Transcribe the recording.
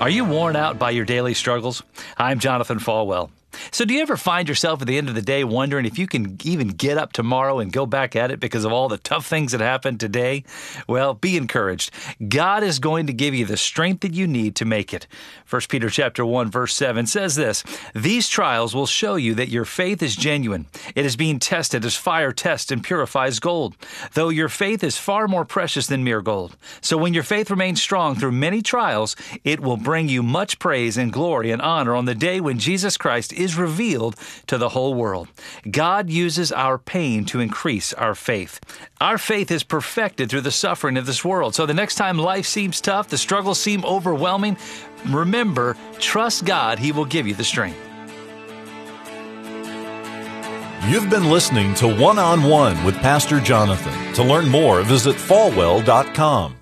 Are you worn out by your daily struggles? I'm Jonathan Falwell. So do you ever find yourself at the end of the day wondering if you can even get up tomorrow and go back at it because of all the tough things that happened today? Well, be encouraged. God is going to give you the strength that you need to make it. 1 Peter chapter 1, verse 7 says this, "These trials will show you that your faith is genuine. It is being tested as fire tests and purifies gold, though your faith is far more precious than mere gold. So when your faith remains strong through many trials, it will bring you much praise and glory and honor on the day when Jesus Christ is revealed to the whole world." God uses our pain to increase our faith. Our faith is perfected through the suffering of this world. So the next time life seems tough, the struggles seem overwhelming, remember, trust God. He will give you the strength. You've been listening to One on One with Pastor Jonathan. To learn more, visit Falwell.com.